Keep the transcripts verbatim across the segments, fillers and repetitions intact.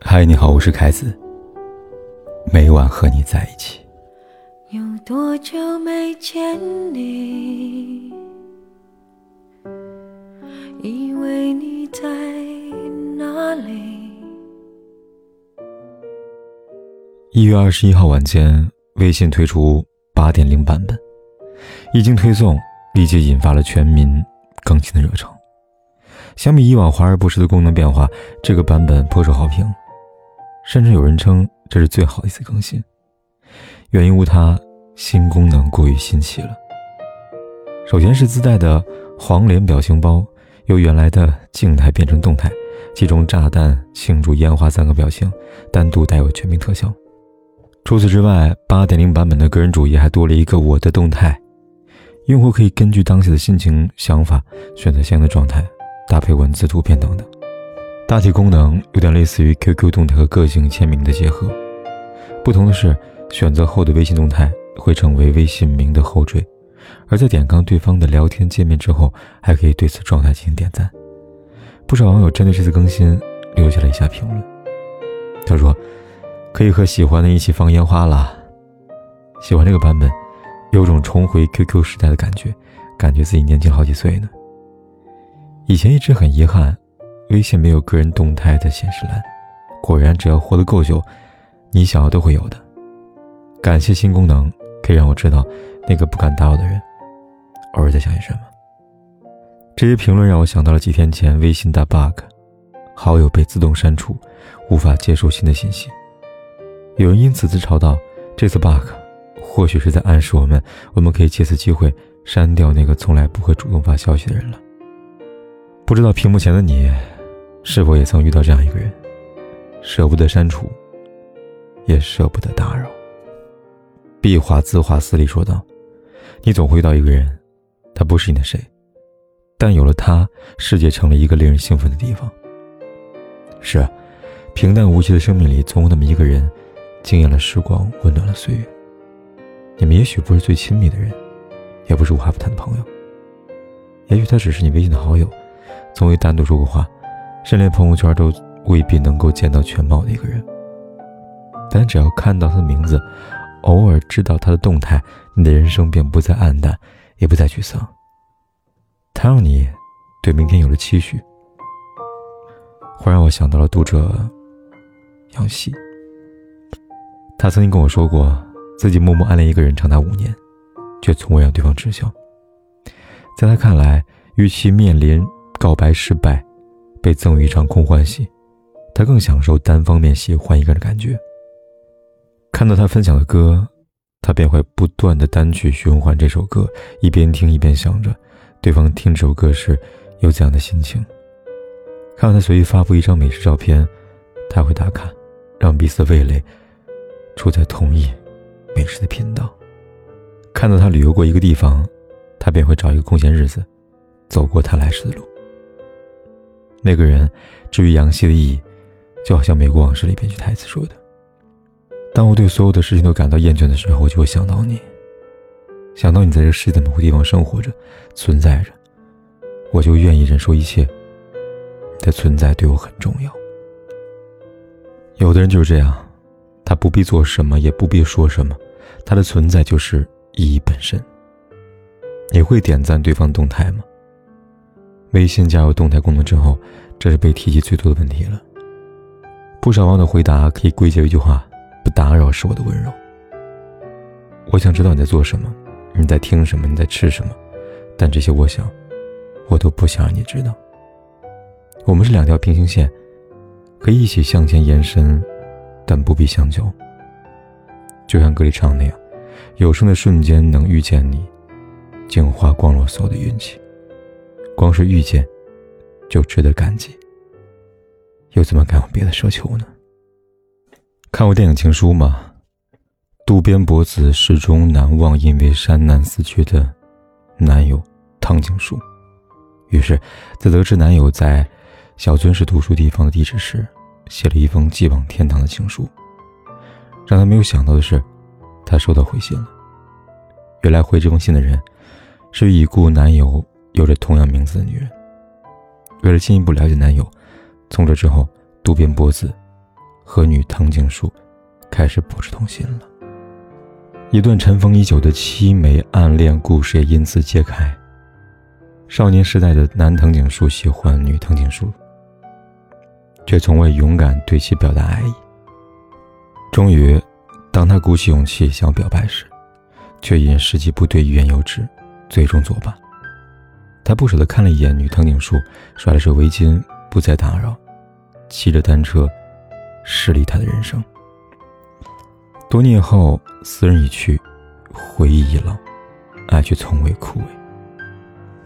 嗨，你好，我是凯子，每晚和你在一起。有多久没见你，以为你在哪里？一月二十一号晚间，微信推出八点零版本，一经推送立即引发了全民更新的热潮。相比以往华而不实的功能变化，这个版本颇受好评，甚至有人称这是最好的一次更新。原因无他，新功能过于新奇了。首先是自带的黄脸表情包，由原来的静态变成动态，其中炸弹、庆祝、烟花三个表情单独带有全屏特效。除此之外， 八点零 版本的个人主页还多了一个我的动态，用户可以根据当下的心情想法选择相应的状态，搭配文字、图片等等。大体功能有点类似于 Q Q 动态和个性签名的结合，不同的是选择后的微信动态会成为微信名的后缀，而在点刚对方的聊天界面之后，还可以对此状态进行点赞。不少网友针对这次更新留下了以下评论，他说可以和喜欢的一起放烟花啦，喜欢这个版本，有种重回 Q Q 时代的感觉，感觉自己年轻好几岁呢。以前一直很遗憾微信没有个人动态的显示栏，果然只要活得够久，你想要都会有的。感谢新功能，可以让我知道那个不敢打扰的人偶尔在想些什么。这些评论让我想到了几天前微信大 bug， 好友被自动删除，无法接收新的信息。有人因此自嘲道，这次 bug 或许是在暗示我们我们可以借此机会删掉那个从来不会主动发消息的人了。不知道屏幕前的你是否也曾遇到这样一个人，舍不得删除，也舍不得打扰。毕华自华思里说道，你总会遇到一个人，他不是你的谁，但有了他，世界成了一个令人兴奋的地方。是啊，平淡无奇的生命里总有那么一个人，惊艳了时光，温暖了岁月。你们也许不是最亲密的人，也不是无话不谈的朋友，也许他只是你微信的好友，从未单独说过话，甚至连朋友圈都未必能够见到全貌的一个人。但只要看到他的名字，偶尔知道他的动态，你的人生便不再黯淡，也不再沮丧。他让你对明天有了期许。忽然我想到了读者杨希，他曾经跟我说过，自己默默暗恋一个人长达五年，却从未让对方知晓。在他看来，与其面临告白失败，被赠予一场空欢喜，他更享受单方面喜欢一个人的感觉。看到他分享的歌，他便会不断的单曲循环这首歌，一边听一边想着对方听这首歌时有怎样的心情。看到他随意发布一张美食照片，他会打卡，让彼此味蕾处在同一美食的频道。看到他旅游过一个地方，他便会找一个空闲日子走过他来时的路。那个人至于杨希的意义，就好像美国往事里编剧台词说的，当我对所有的事情都感到厌倦的时候，我就会想到你，想到你在这个世界的某个地方生活着，存在着，我就愿意忍受一切，你的存在对我很重要。有的人就是这样，他不必做什么，也不必说什么，他的存在就是意义本身。你会点赞对方动态吗？微信加入动态功能之后，这是被提及最多的问题了。不少网友的回答可以归结一句话，不打扰是我的温柔。我想知道你在做什么，你在听什么，你在吃什么，但这些我想我都不想让你知道。我们是两条平行线，可以一起向前延伸，但不必相交。就像歌里唱那样，有生的瞬间能遇见你，竟花光了所有的运气，光是遇见就值得感激，又怎么敢有别的奢求呢？看过电影《情书》吗？渡边博子始终难忘因为山难死去的男友汤景树，于是在得知男友在小樽市读书地方的地址时，写了一封寄往天堂的情书。让他没有想到的是，他收到回信了。原来回这封信的人是已故男友有着同样名字的女人。为了进一步了解男友，从这之后，渡边博子和女藤井树开始不知痛心了。一段尘封已久的凄美暗恋故事也因此揭开。少年时代的男藤井树喜欢女藤井树，却从未勇敢对其表达爱意。终于，当他鼓起勇气想表白时，却因时机不对欲言又止，最终作罢。他不舍地看了一眼女藤井树，甩了甩围巾，不再打扰，骑着单车驶离他的人生。多年后，斯人已去，回忆已老，爱却从未枯萎。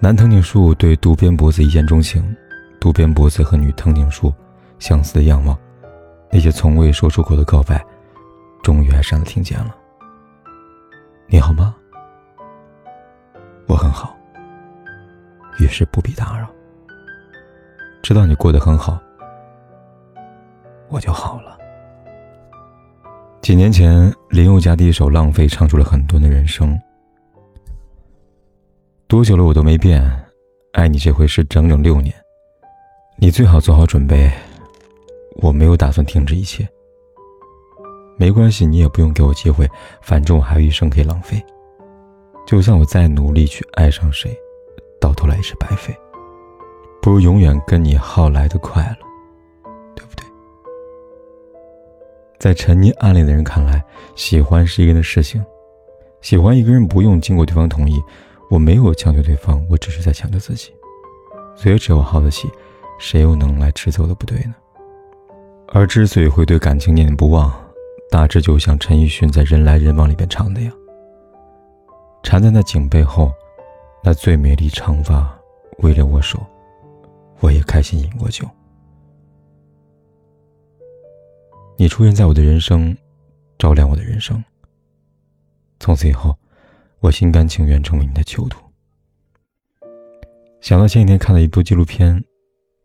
男藤井树对渡边博子一见钟情，渡边博子和女藤井树相似的样貌，那些从未说出口的告白，终于爱上了听见了。你好吗？我很好，于是不必打扰。知道你过得很好，我就好了。几年前，林宥嘉第一首《浪费》唱出了很多人的人生。多久了我都没变，爱你这回是整整六年。你最好做好准备，我没有打算停止一切。没关系，你也不用给我机会，反正我还有一生可以浪费。就算我再努力去爱上谁，到头来也是白费，不如永远跟你耗来的快乐，对不对？在沉溺暗恋的人看来，喜欢是一个人的事情，喜欢一个人不用经过对方同意。我没有强求对方，我只是在强求自己。所以只有耗得起，谁又能来指责我的不对呢？而之所以会对感情念念不忘，大致就像陈奕迅在《人来人往》里边唱的呀，缠在那颈背后，那最美丽长发为了我手，我也开心饮过酒。你出现在我的人生，照亮我的人生。从此以后，我心甘情愿成为你的囚徒。想到前几天看了一部纪录片，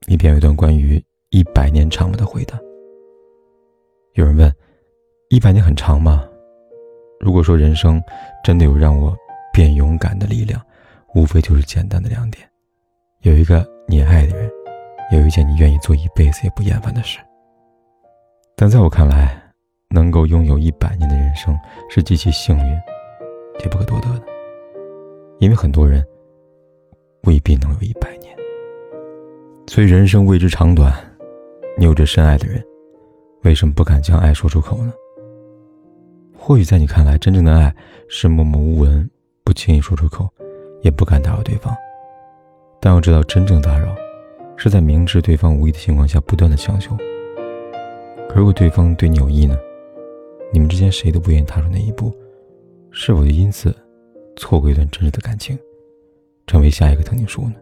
里边有一段关于一百年长吗的回答。有人问：一百年很长吗？如果说人生真的有让我变勇敢的力量，无非就是简单的两点：有一个你爱的人，有一件你愿意做一辈子也不厌烦的事。但在我看来，能够拥有一百年的人生是极其幸运也不可多得的，因为很多人未必能有一百年。所以人生未知长短，你有着深爱的人，为什么不敢将爱说出口呢？或许在你看来，真正的爱是默默无闻，不轻易说出口，也不敢打扰对方。但要知道，真正打扰是在明知对方无意的情况下不断的强求。可如果对方对你有意呢？你们之间谁都不愿意踏出那一步，是否就因此错过一段真挚的感情，成为下一个藤井树呢？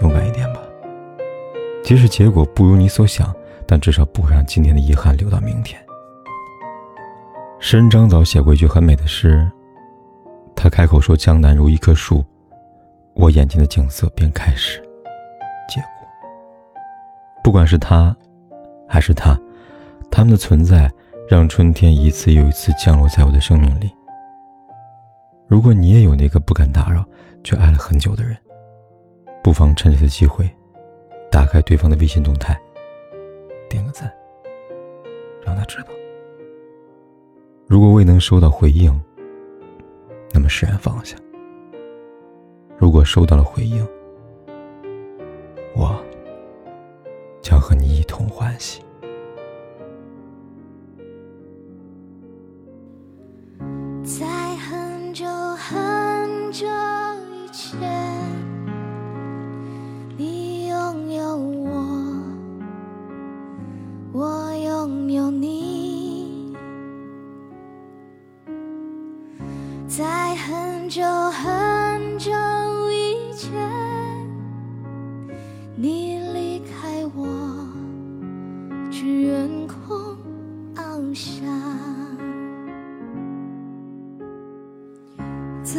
勇敢一点吧，即使结果不如你所想，但至少不会让今天的遗憾留到明天。申章早写过一句很美的诗，他开口说江南如一棵树，我眼前的景色便开始结果。不管是他还是他，他们的存在让春天一次又一次降落在我的生命里。如果你也有那个不敢打扰却爱了很久的人，不妨趁这次机会打开对方的微信动态，点个赞，让他知道。如果未能收到回应，那么释然放下。如果收到了回应，我将和你一同欢喜。在很久很久以前，你离开我，去远空翱翔。在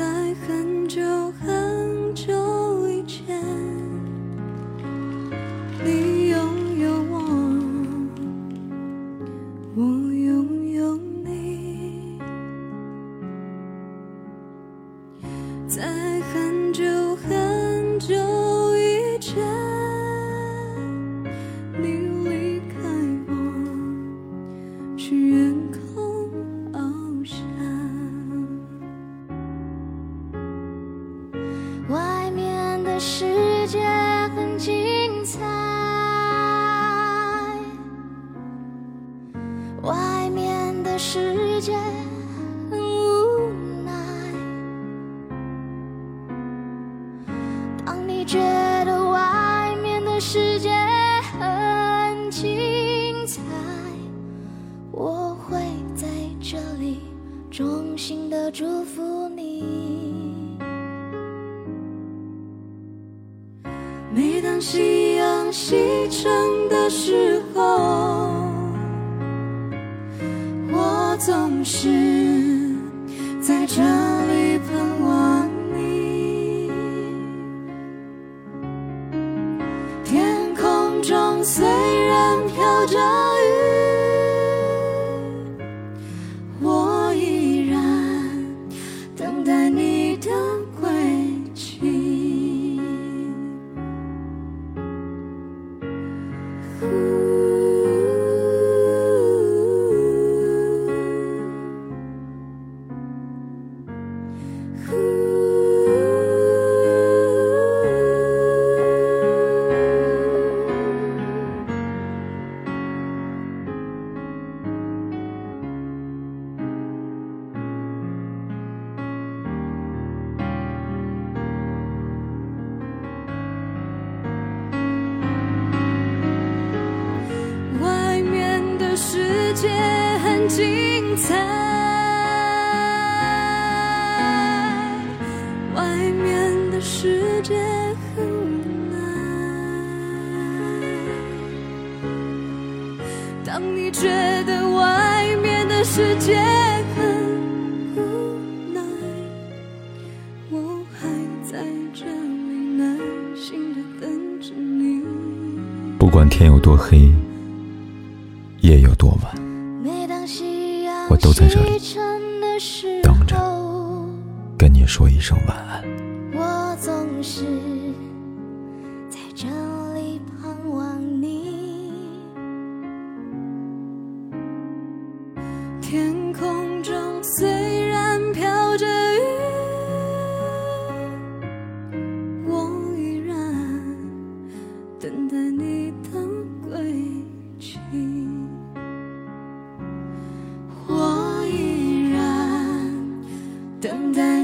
很久很久以前，你拥有我，我拥有你。在很久很久以前。世界很无奈，当你觉得外面的世界很精彩，我会在这里衷心的祝福你。每当夕阳西沉的时候，总是在这里盼望你，天空中虽然飘着雨，我依然等待你的归期。世界很精彩，外面的世界很无奈，当你觉得外面的世界很无奈，我还在这里耐心地等着你。不管天有多黑，夜有多晚，我都在这里等着跟你说一声晚安。我总是在这里盼望你，天空中虽然飘着雨，我依然等待你的归期。等待。